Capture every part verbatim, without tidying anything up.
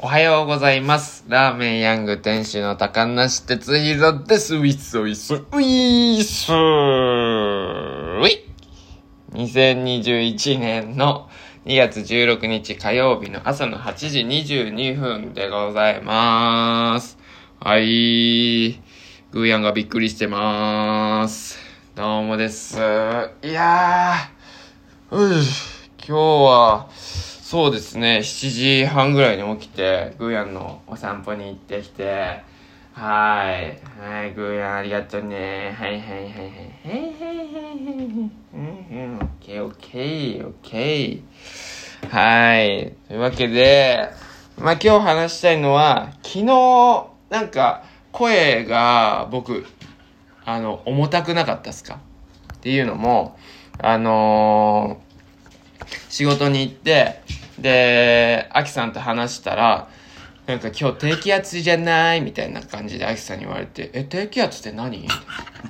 おはようございます。ラーメンヤング店主の高梨哲弘です。ウィスウィスウィスウィにせんにじゅういちねんのにがつじゅうろくにち火曜日の朝のはちじにじゅうにふんでございます。はい。グーヤンがびっくりしてまーす。どうもです。いやー。うぅ。今日は、そうですね、しちじはんぐらいに起きて、グーヤンのお散歩に行ってきて、はーい、はい、グーヤンありがとうね、はいはいはいはい、はいはいはいはい、うんうん、オッケーオッケーオッケー、はい、というわけで、まあ今日話したいのは、昨日、なんか、声が僕、あの、重たくなかったっすか？っていうのも、あのー、仕事に行って、で、アキさんと話したら、なんか今日低気圧じゃないみたいな感じでアキさんに言われて、え、低気圧って何？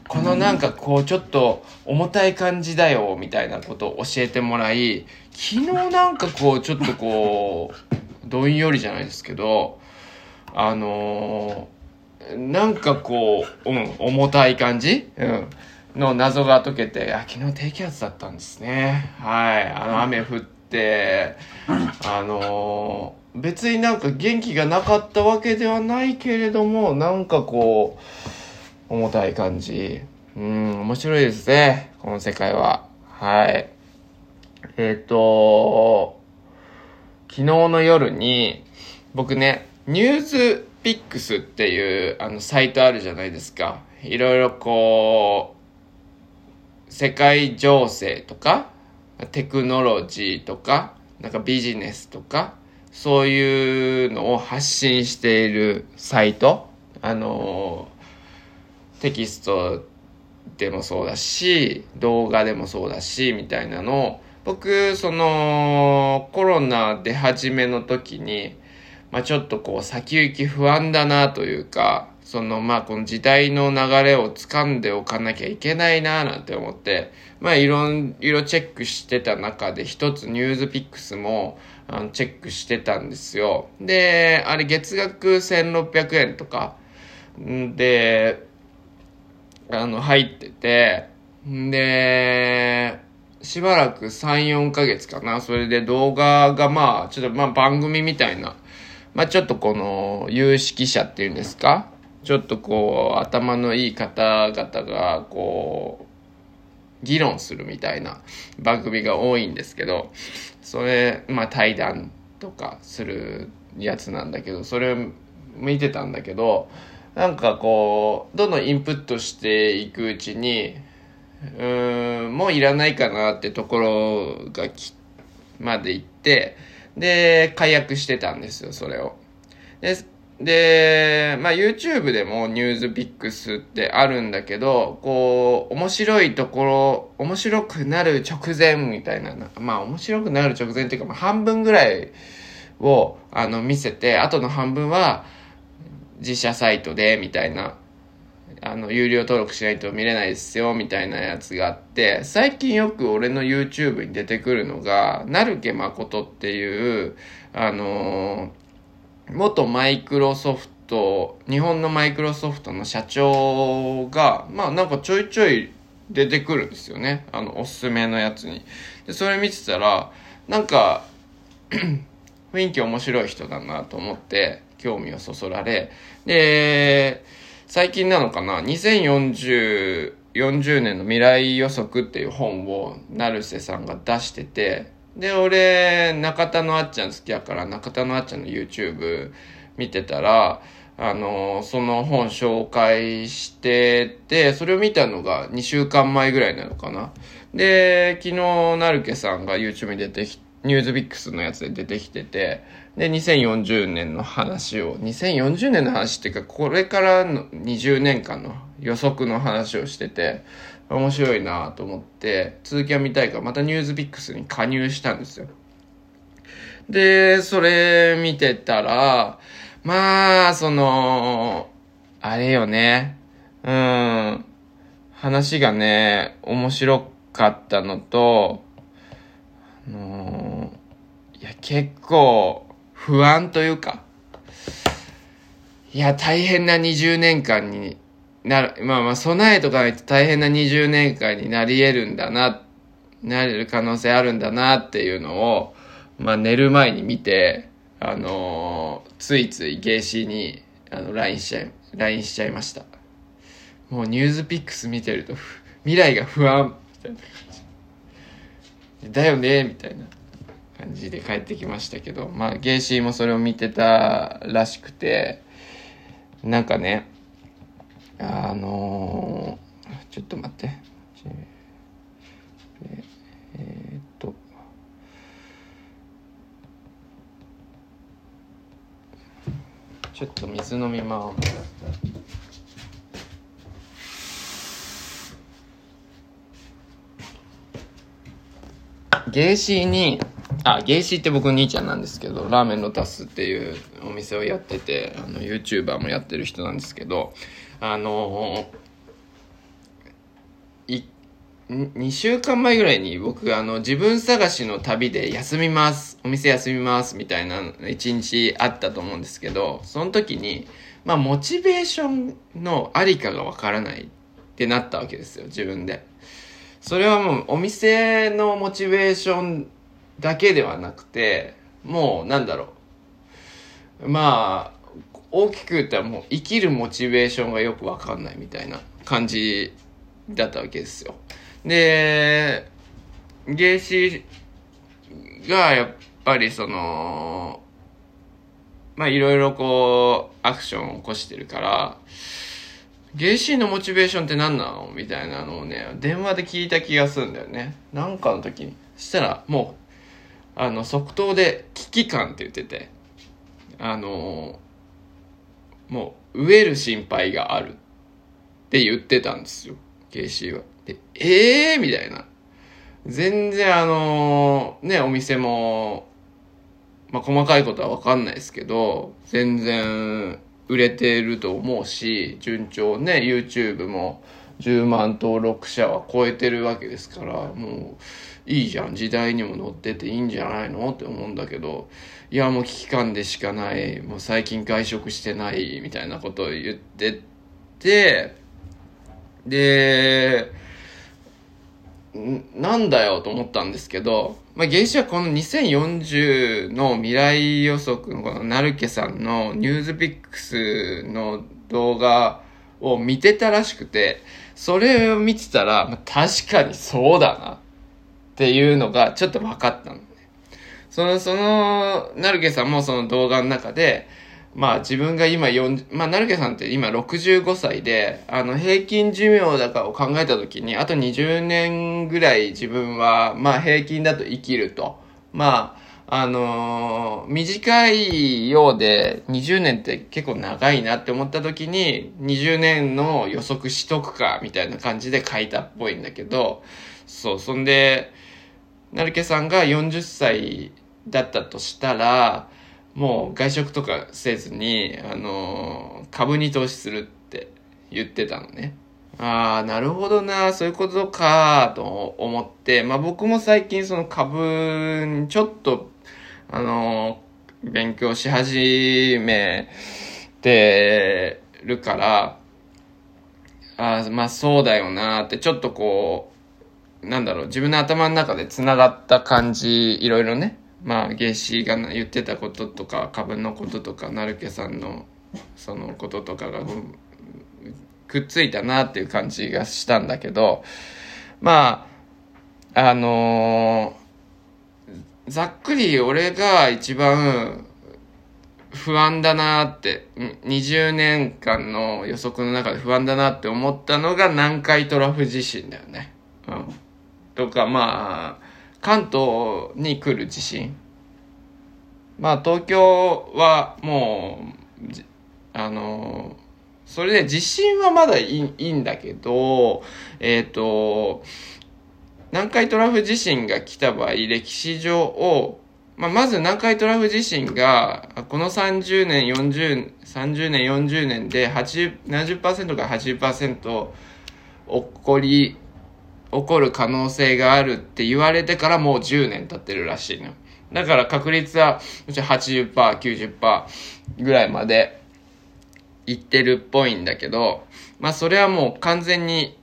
このなんかこうちょっと重たい感じだよみたいなことを教えてもらい、昨日なんかこうちょっとこう、どんよりじゃないですけど、あのー、なんかこう、うん、重たい感じ？うん。の謎が解けて、あ、昨日低気圧だったんですね。はい。あの、雨降って、あのー、別になんか元気がなかったわけではないけれども、なんかこう、重たい感じ。うん、面白いですね。この世界は。はい。えっと、昨日の夜に、僕ね、ニュースピックスっていう、あの、サイトあるじゃないですか。いろいろこう、世界情勢とかテクノロジーとかなんかビジネスとかそういうのを発信しているサイト、あのテキストでもそうだし動画でもそうだしみたいなのを僕そのコロナ出始めの時に、まあ、ちょっとこう先行き不安だなというか。そのまあこの時代の流れを掴んでおかなきゃいけないななんて思ってまあいろいろチェックしてた中で一つニュースピックスもあのチェックしてたんですよ。であれ月額せんろっぴゃくえんとかであの入っててでしばらくさん、よんかげつかなそれで動画がまあちょっとまあ番組みたいなまあちょっとこの有識者っていうんですかちょっとこう頭のいい方々がこう議論するみたいな番組が多いんですけどそれまあ対談とかするやつなんだけどそれを見てたんだけどなんかこうどんどんインプットしていくうちにうーんもういらないかなってところがきまで行ってで解約してたんですよそれを。でで、まあ YouTube でもニュースピックスってあるんだけど、こう、面白いところ、面白くなる直前みたいな、まあ面白くなる直前っていうか、まあ、半分ぐらいをあの見せて、あとの半分は自社サイトでみたいな、あの、有料登録しないと見れないですよみたいなやつがあって、最近よく俺の YouTube に出てくるのが、なるけまことっていう、あのー、元マイクロソフト、日本のマイクロソフトの社長が、まあなんかちょいちょい出てくるんですよね。あの、おすすめのやつに。で、それ見てたら、なんか、雰囲気面白い人だなと思って、興味をそそられ、で、最近なのかな、にせんよんじゅうねんの未来予測っていう本を、成瀬さんが出してて、で、俺、中田のあっちゃん好きやから、中田のあっちゃんの YouTube 見てたら、あの、その本紹介してて、それを見たのがにしゅうかんまえぐらいなのかな。で、昨日、なるけさんが YouTube に出てき、ニュースビックスのやつで出てきてて、で、にせんよんじゅうねんの話を、にせんよんじゅうねんの話っていうか、これからのにじゅうねんかんの予測の話をしてて、面白いなと思って続きは見たいからまたニュースピックスに加入したんですよ。でそれ見てたらまあそのあれよねうん話がね面白かったのとあのいや結構不安というかいや、大変なにじゅうねんかんになる、まあまあ備えとかないと大変なにじゅうねんかんになり得るんだな、なれる可能性あるんだなっていうのを、まあ寝る前に見て、あのー、ついついゲーシーにあの ライン しちゃい、ライン しちゃいました。もうニュースピックス見てると、未来が不安みたいな感じだよねみたいな感じで帰ってきましたけど、まあゲーシーもそれを見てたらしくて、なんかね、あのー、ちょっと待って、えー、っとちょっと水飲みます。ゲーシーに、あ、ゲーシーって僕の兄ちゃんなんですけど、ラーメンのタスっていうお店をやってて、あの YouTuber もやってる人なんですけど、あのー、いにしゅうかんまえぐらいに僕、あの自分探しの旅で休みます、お店休みますみたいないちにちあったと思うんですけど、その時に、まあ、モチベーションのありかがわからないってなったわけですよ、自分で。それはもうお店のモチベーションだけではなくて、もうなんだろう、まあ大きく言ったらもう生きるモチベーションがよくわかんないみたいな感じだったわけですよ。で、ゲイシーがやっぱりそのまあいろいろこうアクションを起こしてるから、ゲイシーのモチベーションって何なのみたいなのをね、電話で聞いた気がするんだよね。なんかの時に。したら、もう、あの、即答で危機感って言ってて、あのー、もう、飢える心配があるって言ってたんですよ、ゲイシーは。で、えーみたいな。全然あのー、ね、お店も、まあ、細かいことはわかんないですけど、全然、売れてると思うし、順調ね、 YouTube もじゅうまん登録者は超えてるわけですから、もういいじゃん、時代にも乗ってていいんじゃないのって思うんだけど、いやもう危機感でしかない、もう最近外食してないみたいなことを言ってて、でなんだよと思ったんですけど、まあ、ゲイシーはこのにせんよんじゅうの未来予測のこのナルケさんのニューズピックスの動画を見てたらしくて、それを見てたら、まあ、確かにそうだなっていうのがちょっと分かったのね。その、その、ナルケさんもその動画の中で、まあ自分が今よんじゅう、まあナルケさんって今ろくじゅうごさいで、あの平均寿命だからを考えた時に、あとにじゅうねんぐらい自分は、まあ平均だと生きると。まあ、あのー、短いようでにじゅうねんって結構長いなって思った時に、にじゅうねんの予測しとくか、みたいな感じで書いたっぽいんだけど、そう、そんで、ナルケさんがよんじゅっさいだったとしたら、もう外食とかせずに、あのー、株に投資するって言ってたのね。ああ、なるほどな、そういうことかと思って、まあ僕も最近その株にちょっと、あのー、勉強し始めてるから、ああ、まあそうだよなって、ちょっとこう、なんだろう、自分の頭の中で繋がった感じ、いろいろね。まあ、ゲイシーが言ってたこととか、株のこととか、ナルケさんのそのこととかがくっついたなっていう感じがしたんだけど、まあ、あのー、ざっくり俺が一番不安だなって、にじゅうねんかんの予測の中で不安だなって思ったのが南海トラフ地震だよね。うん。とか、まあ、関東に来る地震、まあ東京はもうあのそれで地震はまだいい、いいんだけど、えっと南海トラフ地震が来た場合、歴史上を、まあ、まず南海トラフ地震がこのさんじゅうねんよんじゅうねんではちじゅう、ななじゅっパーセント から はちじゅっパーセント 起こり起こる可能性があるって言われてからもうじゅうねん経ってるらしいの。だから確率は はちじゅっパーセント、きゅうじゅっパーセント ぐらいまでいってるっぽいんだけど、まあそれはもう完全に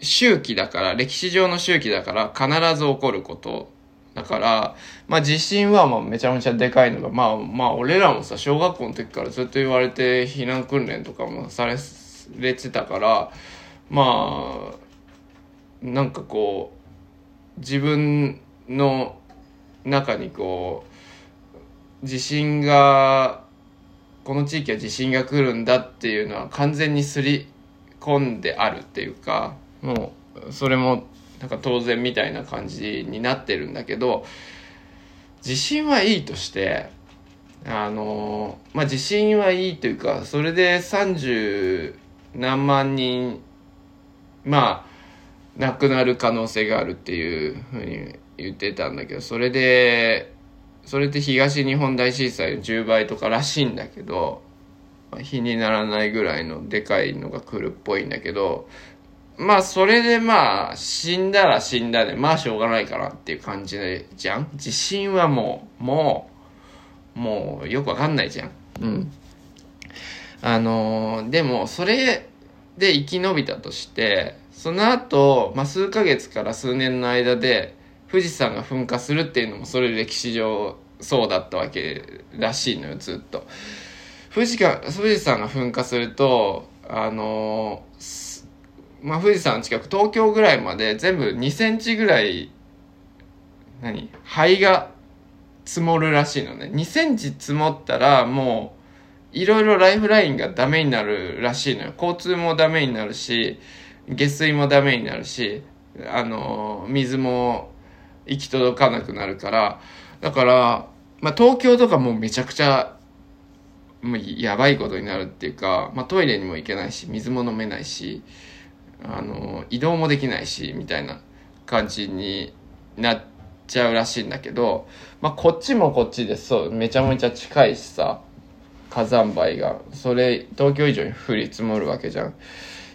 周期だから、歴史上の周期だから必ず起こることだから、まあ地震はまあめちゃめちゃでかいのが、まあまあ俺らもさ、小学校の時からずっと言われて避難訓練とかもされてたから、まあなんかこう自分の中にこう地震が、この地域は地震が来るんだっていうのは完全にすり込んであるっていうか、もうそれもなんか当然みたいな感じになってるんだけど、地震はいいとして、あのまあ、地震はいいというか、それでさんじゅうなんまんにん、まあ、亡くなる可能性があるっていうふうに言ってたんだけど、それで、それって東日本大震災のじゅうばいとからしいんだけど、比にならないぐらいのでかいのが来るっぽいんだけど、まあそれでまあ死んだら死んだで、まあしょうがないかなっていう感じじゃん。地震はもうもうもうよくわかんないじゃん。うん。あのー、でもそれで生き延びたとして、その後まあ数ヶ月から数年の間で富士山が噴火するっていうのも、それ歴史上そうだったわけらしいのよ、ずっと。富士が、富士山が噴火すると、あのー、まあ、富士山の近く、東京ぐらいまで全部にセンチぐらい、何、灰が積もるらしいのね。にセンチ積もったら、もう、いろいろライフラインがダメになるらしいのよ。交通もダメになるし、下水もダメになるし、あのー、水も行き届かなくなるから、だから、まあ、東京とかもうめちゃくちゃ、もうやばいことになるっていうか、まあ、トイレにも行けないし、水も飲めないし、あの移動もできないしみたいな感じになっちゃうらしいんだけど、まあ、こっちもこっちでそうめちゃめちゃ近いしさ、火山灰がそれ東京以上に降り積もるわけじゃん。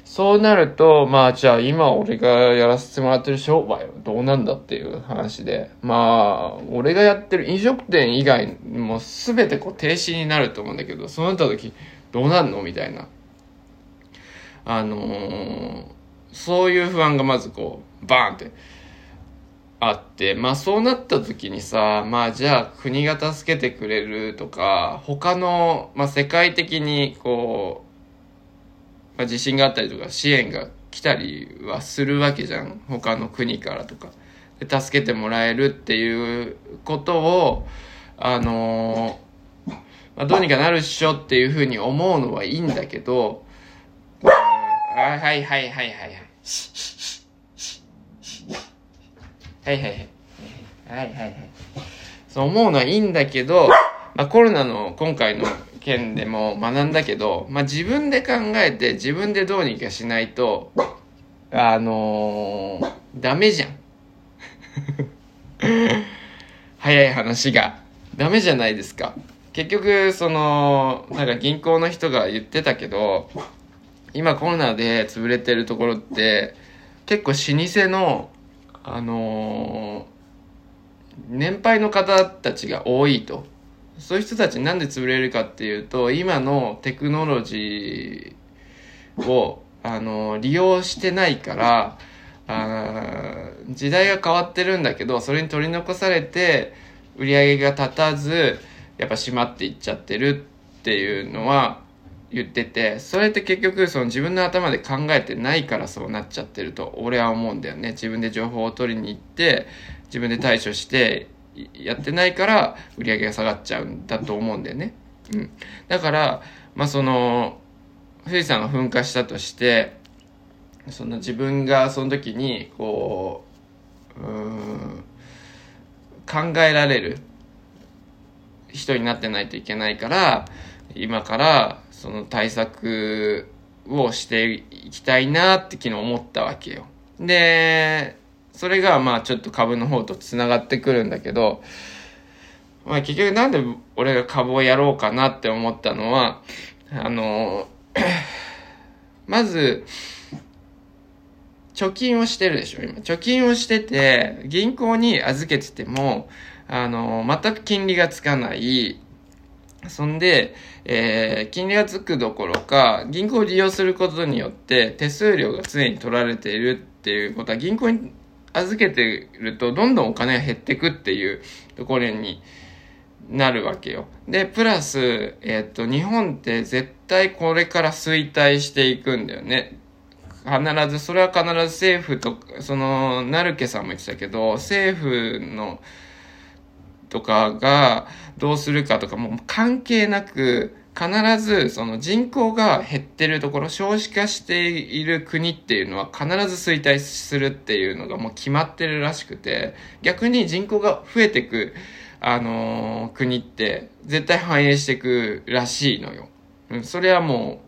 そうなると、まあじゃあ今俺がやらせてもらってる商売はどうなんだっていう話で、まあ俺がやってる飲食店以外も全てこう停止になると思うんだけど、そうなった時どうなんのみたいな、あのー、そういう不安がまずこうバーンってあって、まあそうなった時にさ、まあじゃあ国が助けてくれるとか、他の、まあ、世界的にこうまあ、地震があったりとか支援が来たりはするわけじゃん、他の国からとかで助けてもらえるっていうことを、あのーまあ、どうにかなるっしょっていうふうに思うのはいいんだけど、あはいはいはいはいはいはいはいはいはいはいはいそう思うのはいいんだけど、まあ、コロナの今回の件でも学んだけど、まあ、自分で考えて自分でどうにかしないと、あのー、ダメじゃん早い話がダメじゃないですか。結局そのなんか銀行の人が言ってたけど、今コロナで潰れてるところって結構老舗の、あのー、年配の方たちが多いと。そういう人たちなんで潰れるかっていうと、今のテクノロジーをあの利用してないから、あ時代が変わってるんだけど、それに取り残されて売り上げが立たず、やっぱ閉まっていっちゃってるっていうのは言ってて、それって結局その自分の頭で考えてないからそうなっちゃってると俺は思うんだよね。自分で情報を取りに行って自分で対処してやってないから売り上げが下がっちゃうんだと思うんだよね。うん、だから、まあ、その富士山が噴火したとして、その自分がその時にこう、うーん、考えられる人になってないといけないから、今からその対策をしていきたいなって昨日思ったわけよ。でそれがまあちょっと株の方とつながってくるんだけど、まあ、結局なんで俺が株をやろうかなって思ったのは、あのまず貯金をしてるでしょ。今貯金をしてて銀行に預けてても、あの全く金利がつかない、そんで、えー、金利がつくどころか、銀行を利用することによって手数料が常に取られているっていうことは、銀行に預けてるとどんどんお金が減っていくっていうところになるわけよ。で、プラス、えっと、日本って絶対これから衰退していくんだよね。必ず、それは必ず政府と、その、成毛さんも言ってたけど、政府の、とかがどうするかとかも関係なく、必ずその人口が減ってるところ、少子化している国っていうのは必ず衰退するっていうのがもう決まってるらしくて、逆に人口が増えてく、あのー、国って絶対反映してくらしいのよ。それはも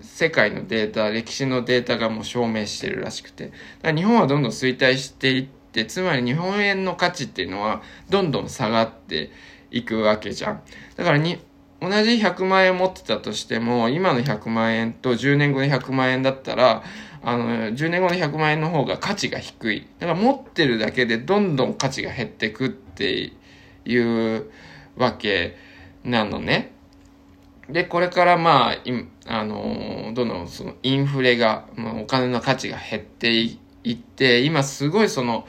う世界のデータ、歴史のデータがもう証明してるらしくて、だから日本はどんどん衰退していって、つまり日本円の価値っていうのはどんどん下がっていくわけじゃん。だからに同じひゃくまんえん持ってたとしても、今のひゃくまんえんとじゅうねんごのひゃくまんえんだったら、あのじゅうねんごのひゃくまんえんの方が価値が低い。だから持ってるだけでどんどん価値が減ってくっていうわけなのね。で、これからまあ、あのどんどんそのインフレが、お金の価値が減っていく行って、今すごいその、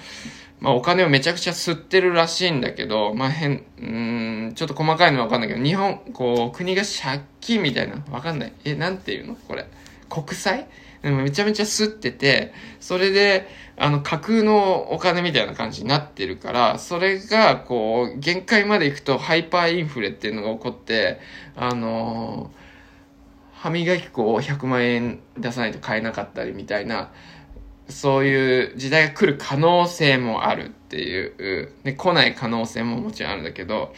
まあお金をめちゃくちゃ吸ってるらしいんだけど、まあ変、うーん、ちょっと細かいのはわかんないけど、日本、こう、国が借金みたいな、わかんない。え、なんていうのこれ。国債でもめちゃめちゃ吸ってて、それで、あの、架空のお金みたいな感じになってるから、それが、こう、限界まで行くとハイパーインフレっていうのが起こって、あのー、歯磨き粉をひゃくまんえん出さないと買えなかったりみたいな、そういう時代が来る可能性もあるっていう。で、来ない可能性ももちろんあるんだけど、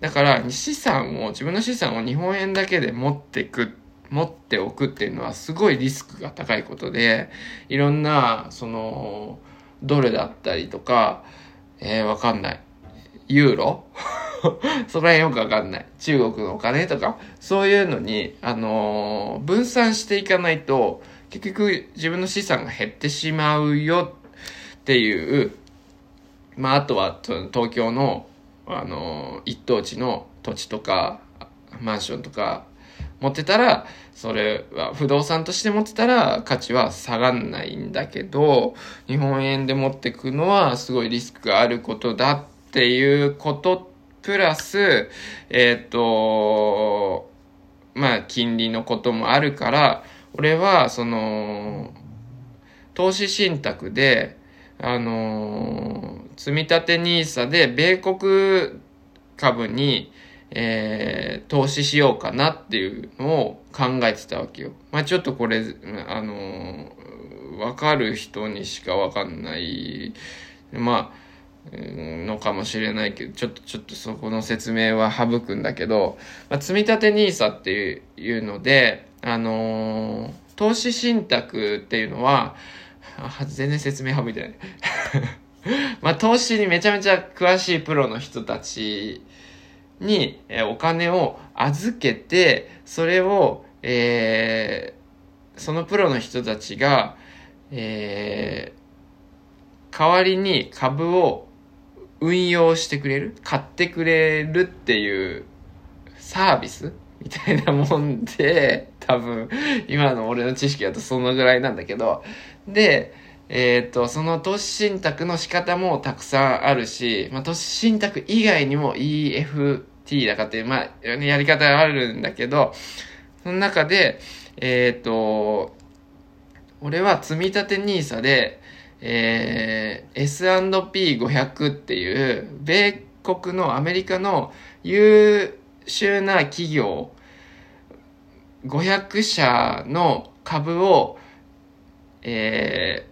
だから資産を、自分の資産を日本円だけで持ってく、持っておくっていうのはすごいリスクが高いことで、いろんな、その、ドルだったりとか、えー、わかんない。ユーロその辺よくわかんない。中国のお金とか、そういうのに、あのー、分散していかないと、結局自分の資産が減ってしまうよっていう、まああとは東京の、あの一等地の土地とかマンションとか持ってたら、それは不動産として持ってたら価値は下がんないんだけど、日本円で持ってくのはすごいリスクがあることだっていうことプラス、えっと、まあ金利のこともあるから、俺は、その、投資信託で、あのー、積み立てニーサで、米国株に、えー、投資しようかなっていうのを考えてたわけよ。まあちょっとこれ、あのー、わかる人にしかわかんない、まあ、のかもしれないけど、ちょっと、ちょっとそこの説明は省くんだけど、まあ、積み立てニーサっていう、いうので、あのー、投資信託っていうのは、全然説明省いてない。まあ、投資にめちゃめちゃ詳しいプロの人たちに、えー、お金を預けて、それを、えー、そのプロの人たちが、えー、代わりに株を運用してくれる、買ってくれるっていうサービスみたいなもんで、多分、今の俺の知識だとそのぐらいなんだけど。で、えっと、その投資信託の仕方もたくさんあるし、まあ、投資信託以外にも イーエフティー だかって、まあ、やり方があるんだけど、その中で、えっと、俺は積み立てニーサで、えー、エスアンドピーごひゃく っていう、米国のアメリカの優秀な企業、ごひゃくしゃの株を、え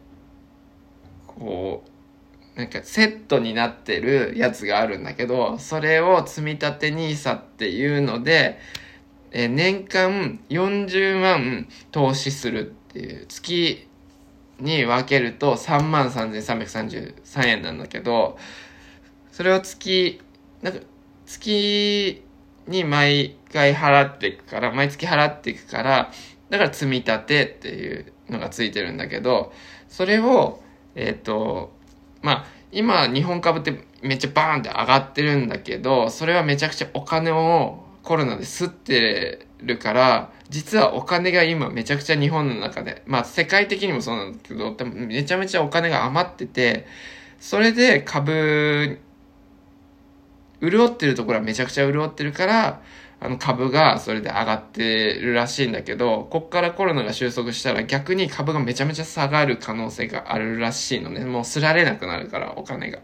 ー、こう、なんかセットになってるやつがあるんだけど、それを積み立てニーサっていうので、えー、年間よんじゅうまん投資するっていう、月に分けると さんまんさんぜんさんびゃくさんじゅうさんえんなんだけど、それを月、なんか月、に毎回払っていくから、毎月払っていくから、だから積み立てっていうのがついてるんだけど、それを、えっと、まあ、今日本株ってめっちゃバーンって上がってるんだけど、それはめちゃくちゃお金をコロナで吸ってるから、実はお金が今めちゃくちゃ日本の中で、まあ世界的にもそうなんだけど、めちゃめちゃお金が余ってて、それで株、潤ってるところはめちゃくちゃ潤ってるから、あの株がそれで上がってるらしいんだけど、こっからコロナが収束したら逆に株がめちゃめちゃ下がる可能性があるらしいのね。もうすられなくなるから、お金が。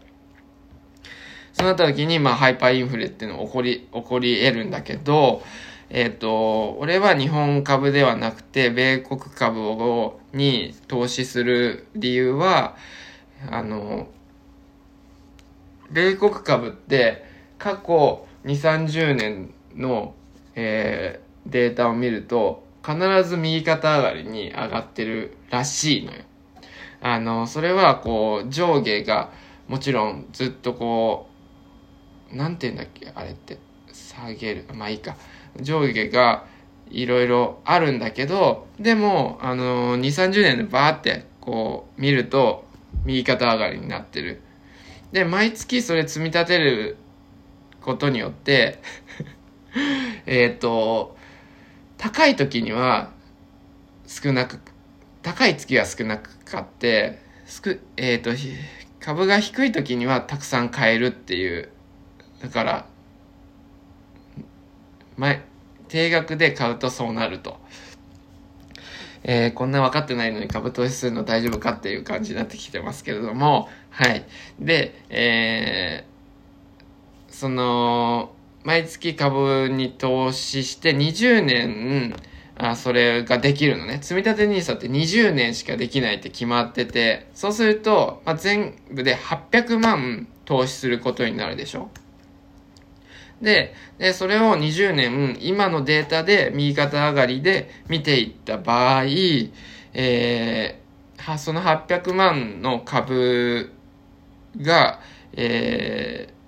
そうなった時に、まあ、ハイパーインフレっていうのが起こり、起こり得るんだけど、えっと、俺は日本株ではなくて、米国株を、に投資する理由は、あの、米国株って過去にじゅう、さんじゅうねん、の、えー、データを見ると必ず右肩上がりに上がってるらしいのよ。あのそれはこう上下がもちろんずっとこうなんていうんだっけあれって下げるまあいいか上下がいろいろあるんだけど、でもあのにじゅう、さんじゅうねんでバーってこう見ると右肩上がりになってる。で毎月それ積み立てることによってえっと、高い時には少なく、高い月は少なく買って、すく、えっと、株が低い時にはたくさん買えるっていう。だから、前、定額で買うとそうなると。えー、こんな分かってないのに株投資するの大丈夫かっていう感じになってきてますけれども、はい。で、えー、その、毎月株に投資してにじゅうねんあそれができるのね。積立 ニーサ ってにじゅうねんしかできないって決まってて、そうすると、まあ、全部ではっぴゃくまん投資することになるでしょ。で、でそれをにじゅうねん今のデータで右肩上がりで見ていった場合、えー、そのはっぴゃくまんの株が、えー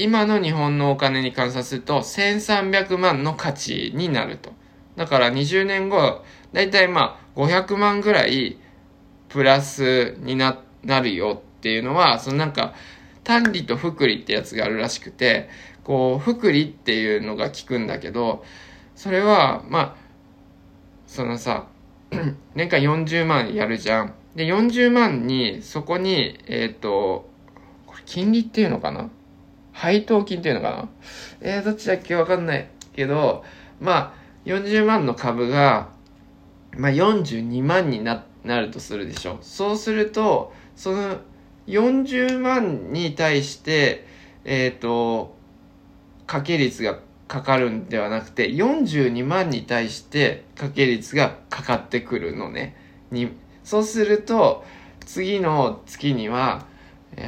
今の日本のお金に換算するとせんさんびゃくまんの価値になると。だからにじゅうねんご、だいたいまあごひゃくまんぐらいプラスに な, なるよっていうのは、そのなんか単利と複利ってやつがあるらしくて、こう複利っていうのが効くんだけど、それはまあ、そのさ、年間よんじゅうまんやるじゃん。で、よんじゅうまんにそこに、えっ、ー、と、これ金利っていうのかな配当金っていうのかな、えー、どっちだっけわかんないけど、まあ、よんじゅうまんの株が、まあ、よんじゅうにまんに な, なるとするでしょ。そうすると、そのよんじゅうまんに対して、えっと、掛け率がかかるんではなくて、よんじゅうにまんに対して掛け率がかかってくるのね。にそうすると、次の月には、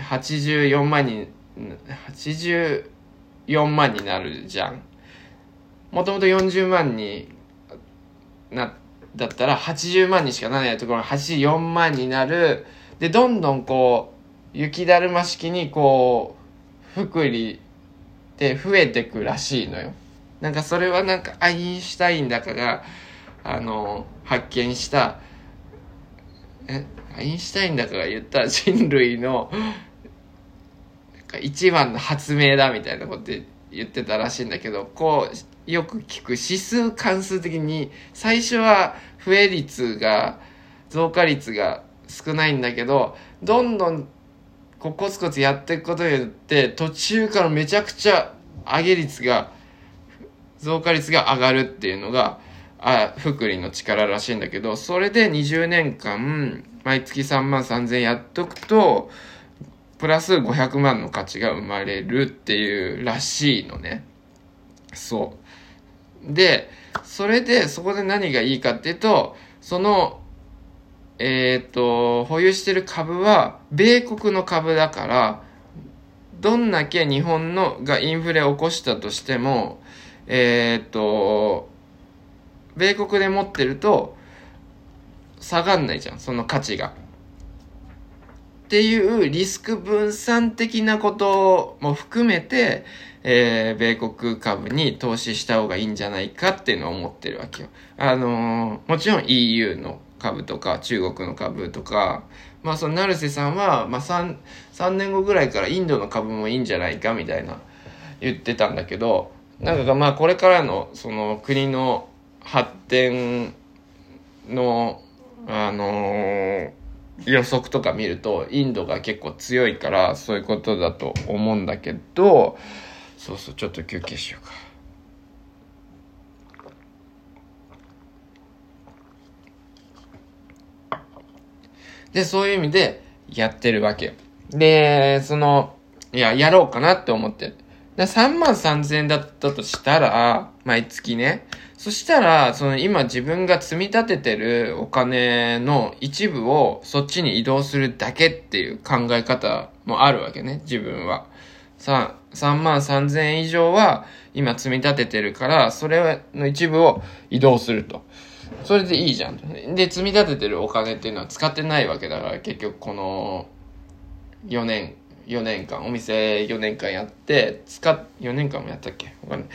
はちじゅうよんまんに、はちじゅうよんまんになるじゃん。もともとよんじゅうまんになだったらはちじゅうまんにしかならないところがはちじゅうよんまんになる。でどんどんこう雪だるま式にこう複利で増えてくらしいのよ。なんかそれはなんかアインシュタインだかがあの発見したえアインシュタインだかが言った人類の一番の発明だみたいなこと言ってたらしいんだけど、こうよく聞く指数関数的に最初は増え率が増加率が少ないんだけど、どんどんこうコツコツやっていくことによって途中からめちゃくちゃ上げ率が増加率が上がるっていうのがあ福利の力らしいんだけど、それでにじゅうねんかん毎月さんまんさんぜんやっとくとプラスごひゃくまんの価値が生まれるっていうらしいのね。そう。で、それでそこで何がいいかっていうと、その、えっと、保有してる株は米国の株だから、どんだけ日本のがインフレを起こしたとしても、えっと、米国で持ってると下がんないじゃん、その価値が。っていうリスク分散的なことも含めて、えー、米国株に投資した方がいいんじゃないかっていうのを思ってるわけよ。あのー、もちろん イーユー の株とか中国の株とか、まあその成瀬さんは、まあ3、さんねんごぐらいからインドの株もいいんじゃないかみたいな言ってたんだけど、なんかまあこれからのその国の発展のあの予測とか見るとインドが結構強いからそういうことだと思うんだけど、そうそうちょっと休憩しようか。で、そういう意味でやってるわけよ。で、その、いや、やろうかなって思ってる。ださんまんさんぜんえんだったとしたら、毎月ね。そしたら、その今自分が積み立ててるお金の一部をそっちに移動するだけっていう考え方もあるわけね、自分は。さ、さんまんさんぜんえん以上は今積み立ててるから、それの一部を移動すると。それでいいじゃん。で、積み立ててるお金っていうのは使ってないわけだから、結局このよねん、よねんかん、お店よねんかんやって、使っ、よねんかんもやったっけ？わかんない。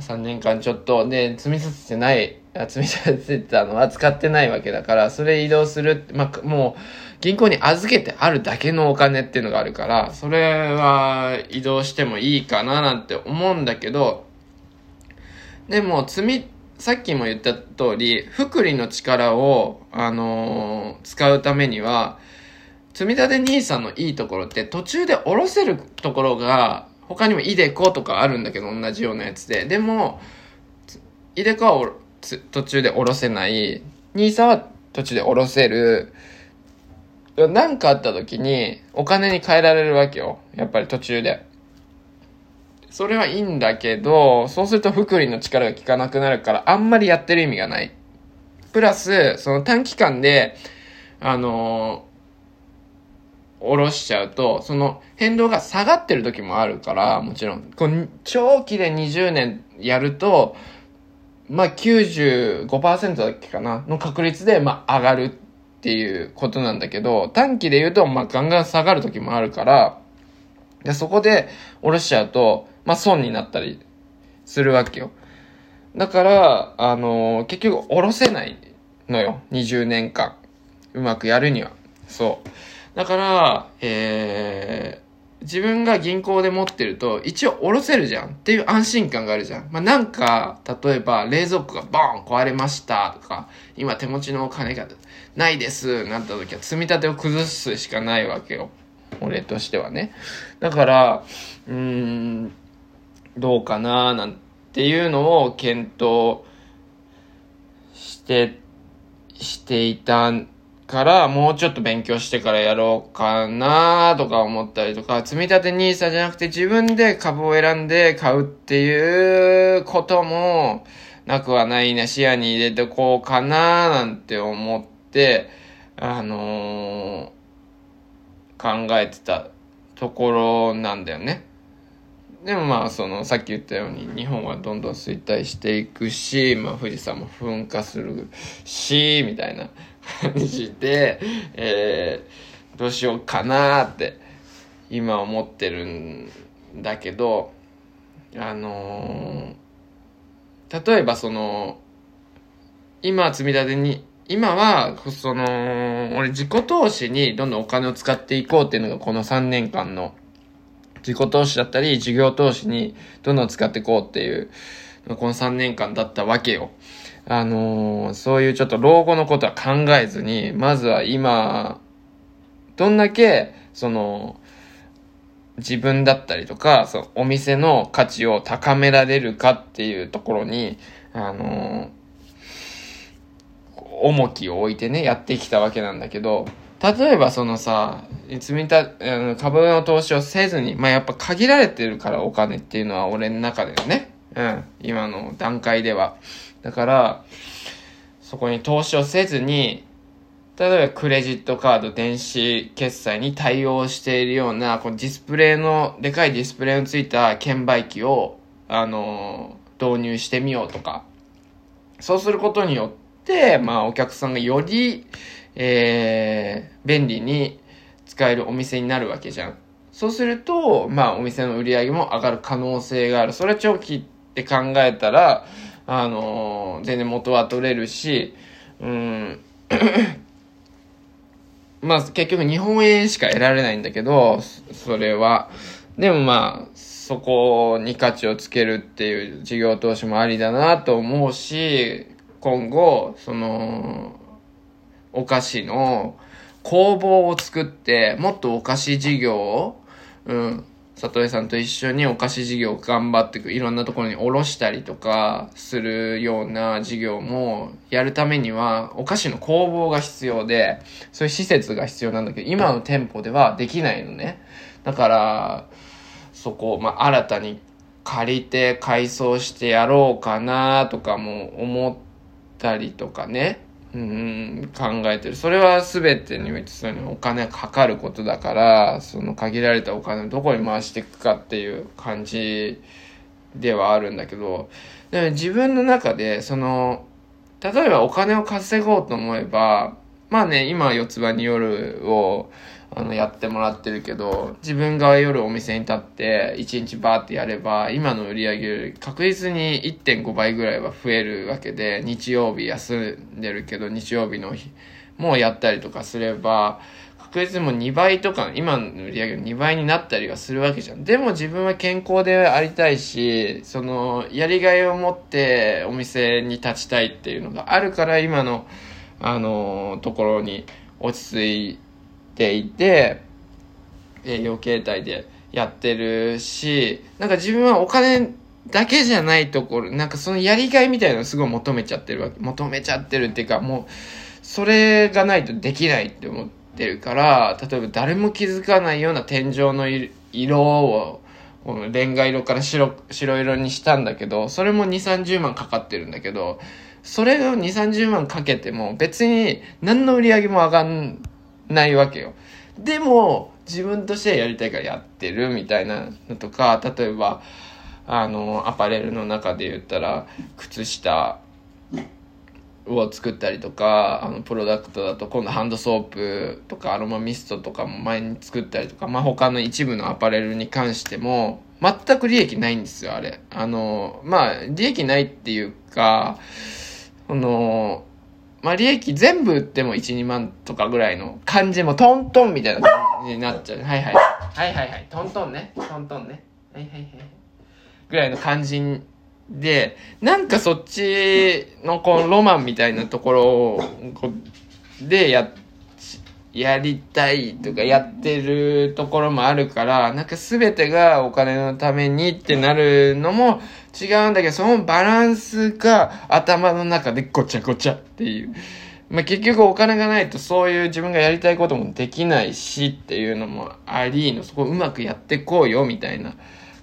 さんねんかんちょっと、で、積み立ててない、積み立ててたのは使ってないわけだから、それ移動する、まあ、もう、銀行に預けてあるだけのお金っていうのがあるから、それは移動してもいいかななんて思うんだけど、でも、積み、さっきも言った通り、福利の力を、あのー、使うためには、積み立てニーサのいいところって、途中で下ろせるところが、他にもイデコとかあるんだけど、同じようなやつで。でも、イデコは途中で下ろせない。ニーサは途中で下ろせる。なんかあった時に、お金に変えられるわけよ。やっぱり途中で。それはいいんだけど、そうすると福利の力が効かなくなるから、あんまりやってる意味がない。プラス、その短期間で、あのー、下ろしちゃうと、その変動が下がってる時もあるから、もちろん。こう長期でにじゅうねんやると、まあ、きゅうじゅうごパーセント だっけかなの確率で、まあ、上がるっていうことなんだけど、短期で言うと、まあ、ガンガン下がる時もあるから、でそこで下ろしちゃうと、まあ、損になったりするわけよ。だから、あのー、結局下ろせないのよ。にじゅうねんかん。うまくやるには。そう。だから、えー、自分が銀行で持ってると、一応下ろせるじゃんっていう安心感があるじゃん。まあ、なんか、例えば冷蔵庫がボーン壊れましたとか、今手持ちのお金がないですなった時は、積み立てを崩すしかないわけよ。俺としてはね。だから、うーん、どうかななんていうのを検討して、していたから、もうちょっと勉強してからやろうかなとか思ったりとか、積み立てニーサじゃなくて自分で株を選んで買うっていうこともなくはないね、視野に入れてこうかななんて思って、あのー、考えてたところなんだよね。でもまあそのさっき言ったように日本はどんどん衰退していくし、まあ富士山も噴火するしみたいな感じで、えー、どうしようかなって今思ってるんだけど、あのー、例えばその今積み立てに今は、その、俺自己投資にどんどんお金を使っていこうっていうのがこのさんねんかんの自己投資だったり、事業投資にどんどん使っていこうっていう、このさんねんかんだったわけよ。あのー、そういうちょっと老後のことは考えずに、まずは今、どんだけ、その、自分だったりとか、そのお店の価値を高められるかっていうところに、あのー、重きを置いてねやってきたわけなんだけど、例えばそのさ積み立て株の投資をせずに、まあやっぱ限られてるからお金っていうのは俺の中でね、うん今の段階ではだからそこに投資をせずに、例えばクレジットカード電子決済に対応しているようなこのディスプレイのでかいディスプレイのついた券売機をあの導入してみようとか、そうすることによってで、まあ、お客さんがより、えー、便利に使えるお店になるわけじゃん。そうすると、まあ、お店の売り上げも上がる可能性がある。それは長期って考えたら、あのー、全然元は取れるし、うん、まあ、結局日本円しか得られないんだけど、それは。でもまあ、そこに価値をつけるっていう事業投資もありだなと思うし、今後そのお菓子の工房を作ってもっとお菓子事業を、うん、里江さんと一緒にお菓子事業を頑張っていく、いろんなところに卸したりとかするような事業もやるためにはお菓子の工房が必要で、そういう施設が必要なんだけど、今の店舗ではできないのね。だからそこをまあ新たに借りて改装してやろうかなとかも思ったりとかね、うん、考えてる。それは全てにおいてそういうのお金かかることだから、その限られたお金をどこに回していくかっていう感じではあるんだけど、でも自分の中でその例えばお金を稼ごうと思えば、まあね、今四つ葉に夜をあのやってもらってるけど、自分が夜お店に立って一日バーってやれば今の売り上げより確実に いってんご 倍ぐらいは増えるわけで、日曜日休んでるけど日曜日の日もやったりとかすれば確実にもうにばいとか、今の売り上げのにばいになったりはするわけじゃん。でも自分は健康でありたいし、そのやりがいを持ってお店に立ちたいっていうのがあるから、今のあのところに落ち着いてていて営業形態でやってるし、なんか自分はお金だけじゃないところ、なんかそのやりがいみたいなのすごい求めちゃってるわけ、求めちゃってるっていうか、もうそれがないとできないって思ってるから、例えば誰も気づかないような天井の色をこのレンガ色から 白, 白色にしたんだけど、それも にじゅう、さんじゅうまんかかってるんだけど、それを にじゅう、さんじゅうまんかけても別に何の売り上げも上がんないわけよ。でも自分としてやりたいからやってるみたいなのとか、例えばあのアパレルの中で言ったら靴下を作ったりとか、あのプロダクトだと今度ハンドソープとかアロマミストとかも前に作ったりとか、まあ、他の一部のアパレルに関しても全く利益ないんですよ、あれ。あのまあ利益ないっていうか、このまあ、利益全部売っても いち、にまんとかぐらいの感じもトントンみたいな感じになっちゃう。はいはい。はいはいはい。トントンね。トントンね。はいはいはい。ぐらいの感じで、なんかそっちのこうロマンみたいなところをこでや、やりたいとかやってるところもあるから、なんか全てがお金のためにってなるのも違うんだけど、そのバランスが頭の中でごちゃごちゃっていう。まあ、結局お金がないとそういう自分がやりたいこともできないしっていうのもありの、そこをうまくやってこうよみたいな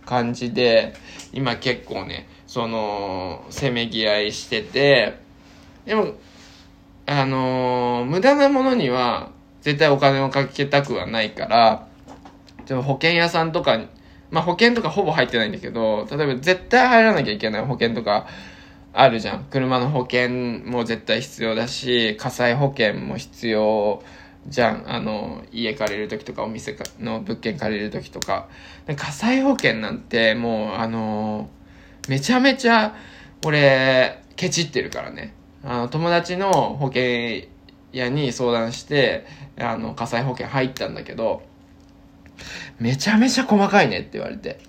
感じで、今結構ね、その、せめぎ合いしてて、でも、あのー、無駄なものには絶対お金をかけたくはないから、ちょっと保険屋さんとかに、まあ保険とかほぼ入ってないんだけど、例えば絶対入らなきゃいけない保険とかあるじゃん。車の保険も絶対必要だし、火災保険も必要じゃん。あの、家借りるときとか、お店の物件借りるときとか。火災保険なんてもう、あの、めちゃめちゃ俺、ケチってるからね。あの、友達の保険屋に相談して、あの、火災保険入ったんだけど、めちゃめちゃ細かいねって言われて、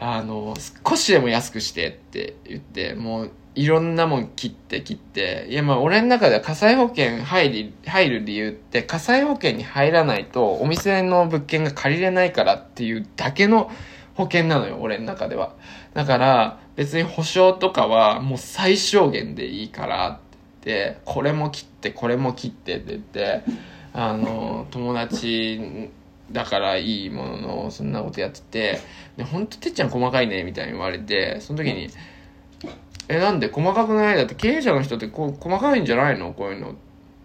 あの少しでも安くしてって言って、もういろんなもん切って切って、いやまあ俺の中では火災保険入り入る理由って、火災保険に入らないとお店の物件が借りれないからっていうだけの保険なのよ、俺の中では。だから別に保証とかはもう最小限でいいからって、これも切ってこれも切ってって言って、あの友達だからいいもののそんなことやってて、でほんとてっちゃん細かいねみたいに言われて、その時にえなんで細かくない、だって経営者の人ってこう細かいんじゃないのこういうのって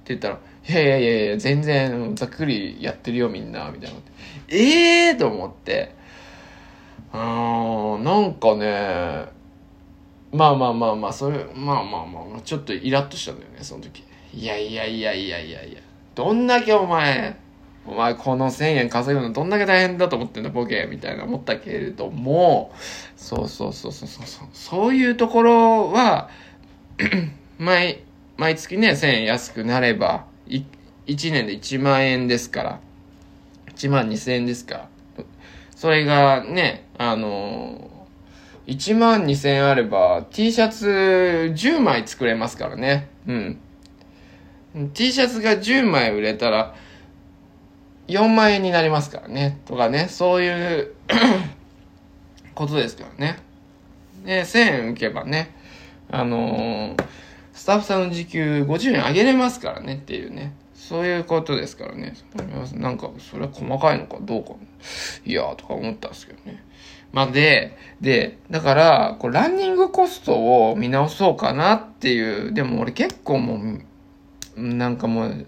言ったら、いやいやいやいや全然ざっくりやってるよみんなみたいな、ええー、と思って、あーなんかね、まあまあまあまあそれまあまあまあ、まあ、ちょっとイラッとしたんだよねその時。いやいやいやいやいやいや、どんだけお前お前このせんえん稼ぐのどんだけ大変だと思ってんだボケみたいな思ったけれども、そうそうそうそうそうそうそういうところは毎毎月ねせんえん安くなればいいちねんでいちまんえんですから、いちまんにせんえんですから、それがね、あのー、いちまんにせんえんあれば T シャツじゅうまい作れますからね。うん。T シャツがじゅうまい売れたらよんまんえんになりますからね。とかね、そういうことですからね。で、せんえん浮けばね、あのー、スタッフさんの時給ごじゅうえん上げれますからねっていうね。そういうことですからね。なんか、それは細かいのかどうか、いやーとか思ったんですけどね。まあ、で、で、だから、こうランニングコストを見直そうかなっていう。でも俺結構もう、なんかもう、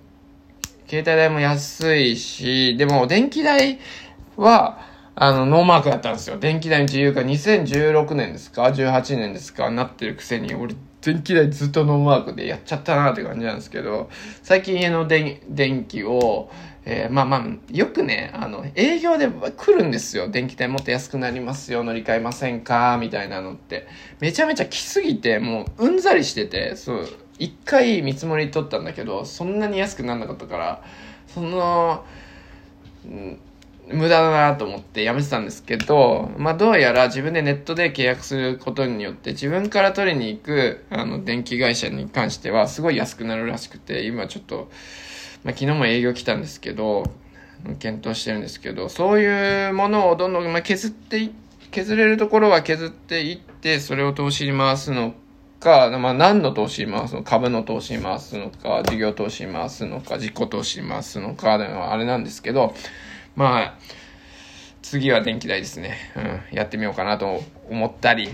携帯代も安いし、でも電気代は、あの、ノーマークだったんですよ。電気代の自由化、にせんじゅうろくねんですか ?じゅうはちねんですかなってるくせに、俺、電気代ずっとノーマークでやっちゃったなって感じなんですけど、最近家ので電気を、えー、まあまあ、よくね、あの、営業で来るんですよ。電気代もっと安くなりますよ。乗り換えませんかみたいなのって。めちゃめちゃ来すぎて、もう、うんざりしてて、そう、一回見積もり取ったんだけど、そんなに安くならなかったから、その、うん無駄だなと思ってやめてたんですけど、まあどうやら自分でネットで契約することによって自分から取りに行くあの電気会社に関してはすごい安くなるらしくて、今ちょっと、まあ昨日も営業来たんですけど、検討してるんですけど、そういうものをどんどん、まあ、削ってい、削れるところは削っていって、それを投資に回すのか、まあ何の投資に回すのか、株の投資に回すのか、事業投資に回すのか、自己投資に回すのか、あれなんですけど、まあ、次は電気代ですね。うん。やってみようかなと思ったり。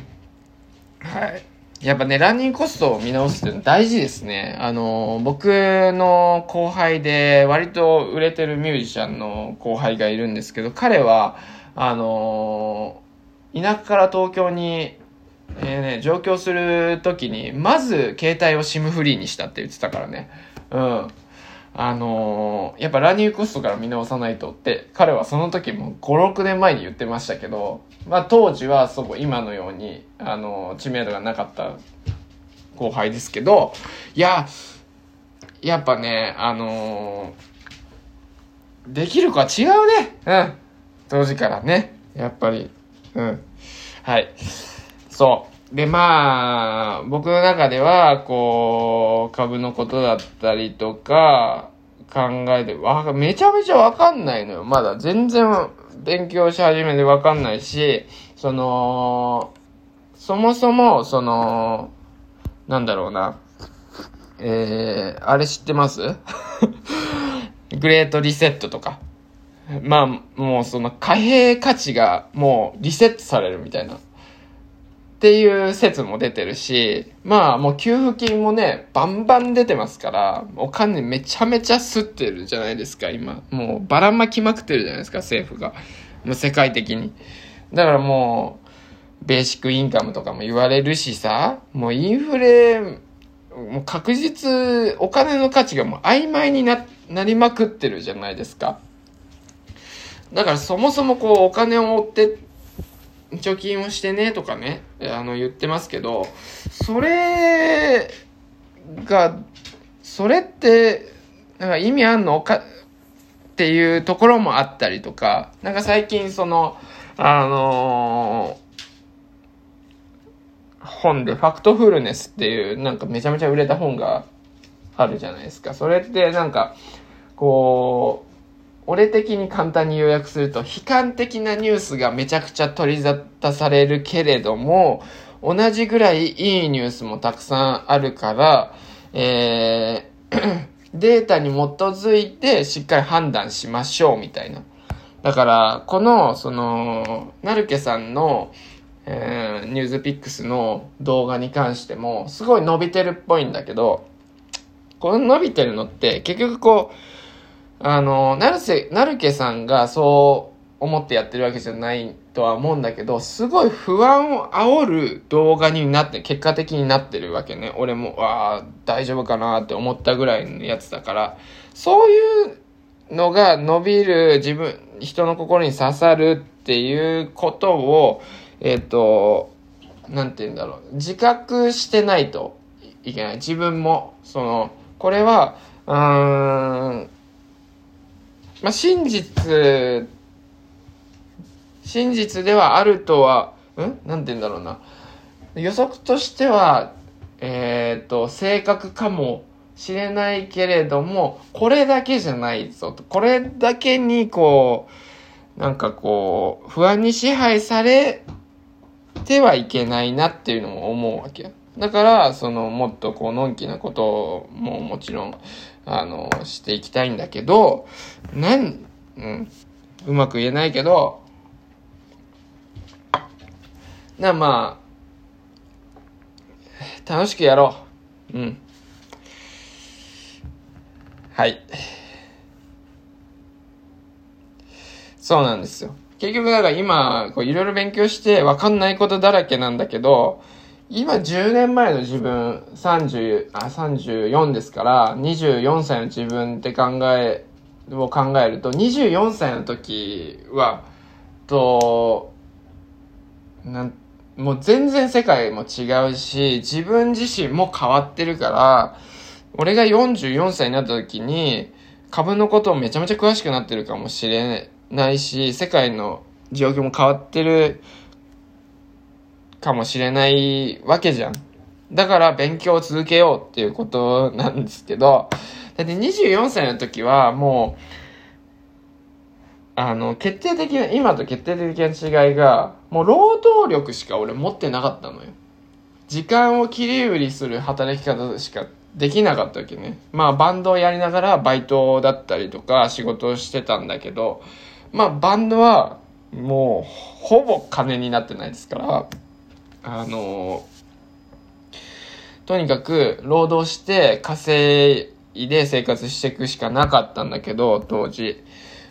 はい。やっぱね、ランニングコストを見直すって大事ですね。あの、僕の後輩で、割と売れてるミュージシャンの後輩がいるんですけど、彼は、あの、田舎から東京に、えーね、上京するときに、まず携帯を SIM フリーにしたって言ってたからね。うん。あのー、やっぱランニングコストから見直さないとって、彼はその時もごろくねんまえに言ってましたけど、まあ当時はそう、今のように、あのー、知名度がなかった後輩ですけど、いや、やっぱね、あのー、できる子は違うね。うん。当時からね。やっぱり。うん。はい。そう。で、まあ、僕の中では、こう、株のことだったりとか、考えて、わ、めちゃめちゃわかんないのよ。まだ全然勉強し始めてわかんないし、その、そもそも、その、なんだろうな、えー、あれ知ってますグレートリセットとか。まあ、もうその貨幣価値がもうリセットされるみたいな。っていう説も出てるし、まあもう給付金もね、バンバン出てますから、お金めちゃめちゃ吸ってるじゃないですか、今。もうばらまきまくってるじゃないですか、政府が。もう世界的に。だからもう、ベーシックインカムとかも言われるしさ、もうインフレ、もう確実、お金の価値がもう曖昧に な, なりまくってるじゃないですか。だからそもそもこう、お金を持って、貯金をしてねとかね、あの言ってますけど、それが、それって、なんか意味あんのかっていうところもあったりとか、なんか最近その、あのー、本でファクトフルネスっていう、なんかめちゃめちゃ売れた本があるじゃないですか。それってなんか、こう、俺的に簡単に要約すると、悲観的なニュースがめちゃくちゃ取り沙汰されるけれども、同じぐらいいいニュースもたくさんあるから、えー、データに基づいてしっかり判断しましょうみたいな。だから、この、その、なるけさんの、えー、ニュースピックスの動画に関しても、すごい伸びてるっぽいんだけど、この伸びてるのって、結局こう、あの、なるせ、なるけさんがそう思ってやってるわけじゃないとは思うんだけど、すごい不安を煽る動画になって、結果的になってるわけね。俺も、わあ、大丈夫かなって思ったぐらいのやつだから、そういうのが伸びる、自分、人の心に刺さるっていうことを、えっと、なんて言うんだろう、自覚してないといけない。自分も、その、これは、うーん、まあ、真実真実ではあるとは、んなんて言うんだろうな。予測としては、えっと、正確かもしれないけれども、これだけじゃないぞと。これだけに、こう、なんかこう、不安に支配されてはいけないなっていうのも思うわけ。だから、その、もっとこう、のんきなことももちろん、あの、していきたいんだけど、なん、うん、うまく言えないけど、な、まあ、楽しくやろう。うん。はい。そうなんですよ。結局、だから今、こう、いろいろ勉強して、わかんないことだらけなんだけど、今じゅうねんまえの自分、30あさんじゅうよんですからにじゅうよんさいの自分って考えを考えると、にじゅうよんさいの時はとなんもう全然世界も違うし、自分自身も変わってるから、俺がよんじゅうよんさいになった時に株のことをめちゃめちゃ詳しくなってるかもしれないし、世界の状況も変わってるかもしれないわけじゃん。だから勉強を続けようっていうことなんですけど、だってにじゅうよんさいの時はもうあの決定的な今と決定的な違いが、もう労働力しか俺持ってなかったのよ。時間を切り売りする働き方しかできなかったわけね。まあバンドをやりながらバイトだったりとか仕事をしてたんだけど、まあバンドはもうほぼ金になってないですから、あのとにかく労働して稼いで生活していくしかなかったんだけど、当時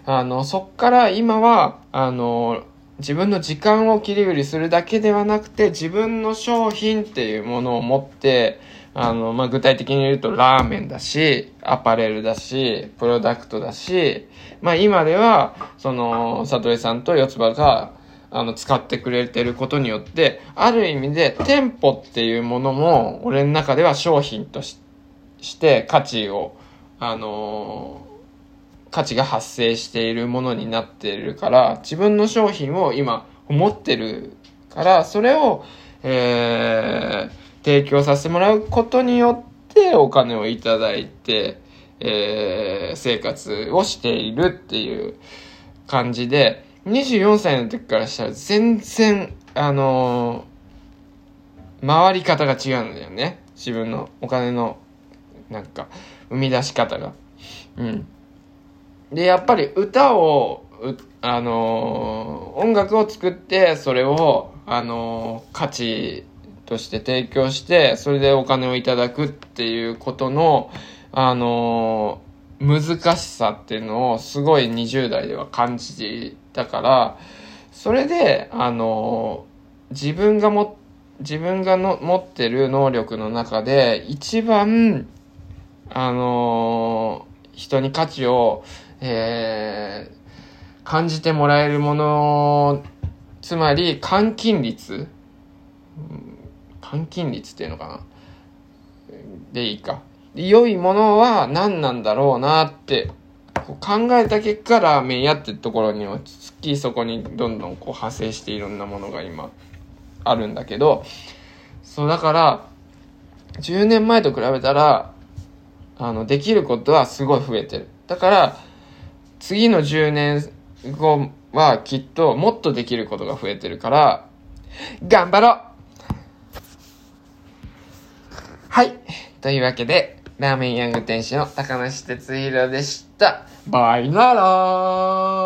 あのそっから今はあの自分の時間を切り売りするだけではなくて、自分の商品っていうものを持って、あの、まあ、具体的に言うとラーメンだしアパレルだしプロダクトだし、まあ、今ではそのさとりさんと四つ葉があの使ってくれてることによって、ある意味で店舗っていうものも俺の中では商品と し, して価値をあのー、価値が発生しているものになっているから、自分の商品を今持ってるから、それを、えー、提供させてもらうことによってお金をいただいて、えー、生活をしているっていう感じで、にじゅうよんさいの時からしたら全然、あのー、回り方が違うんだよね。自分のお金の、なんか、生み出し方が。うん。で、やっぱり歌を、あのー、音楽を作って、それを、あのー、価値として提供して、それでお金をいただくっていうことの、あのー、難しさっていうのをすごいにじゅう代では感じていて、だからそれであの自分がも自分がの持ってる能力の中で一番あの人に価値を、えー、感じてもらえるもの、つまり換金率換金率っていうのかなでいいか良いものは何なんだろうなって考えた結果、ラーメン屋ってところに落ち着き、そこにどんどんこう派生していろんなものが今あるんだけど、そうだからじゅうねんまえと比べたらあのできることはすごい増えてる。だから次のじゅうねんごはきっともっとできることが増えてるから頑張ろう。はい、というわけでラーメンヤング店主の高梨哲弘でした。バイナラー。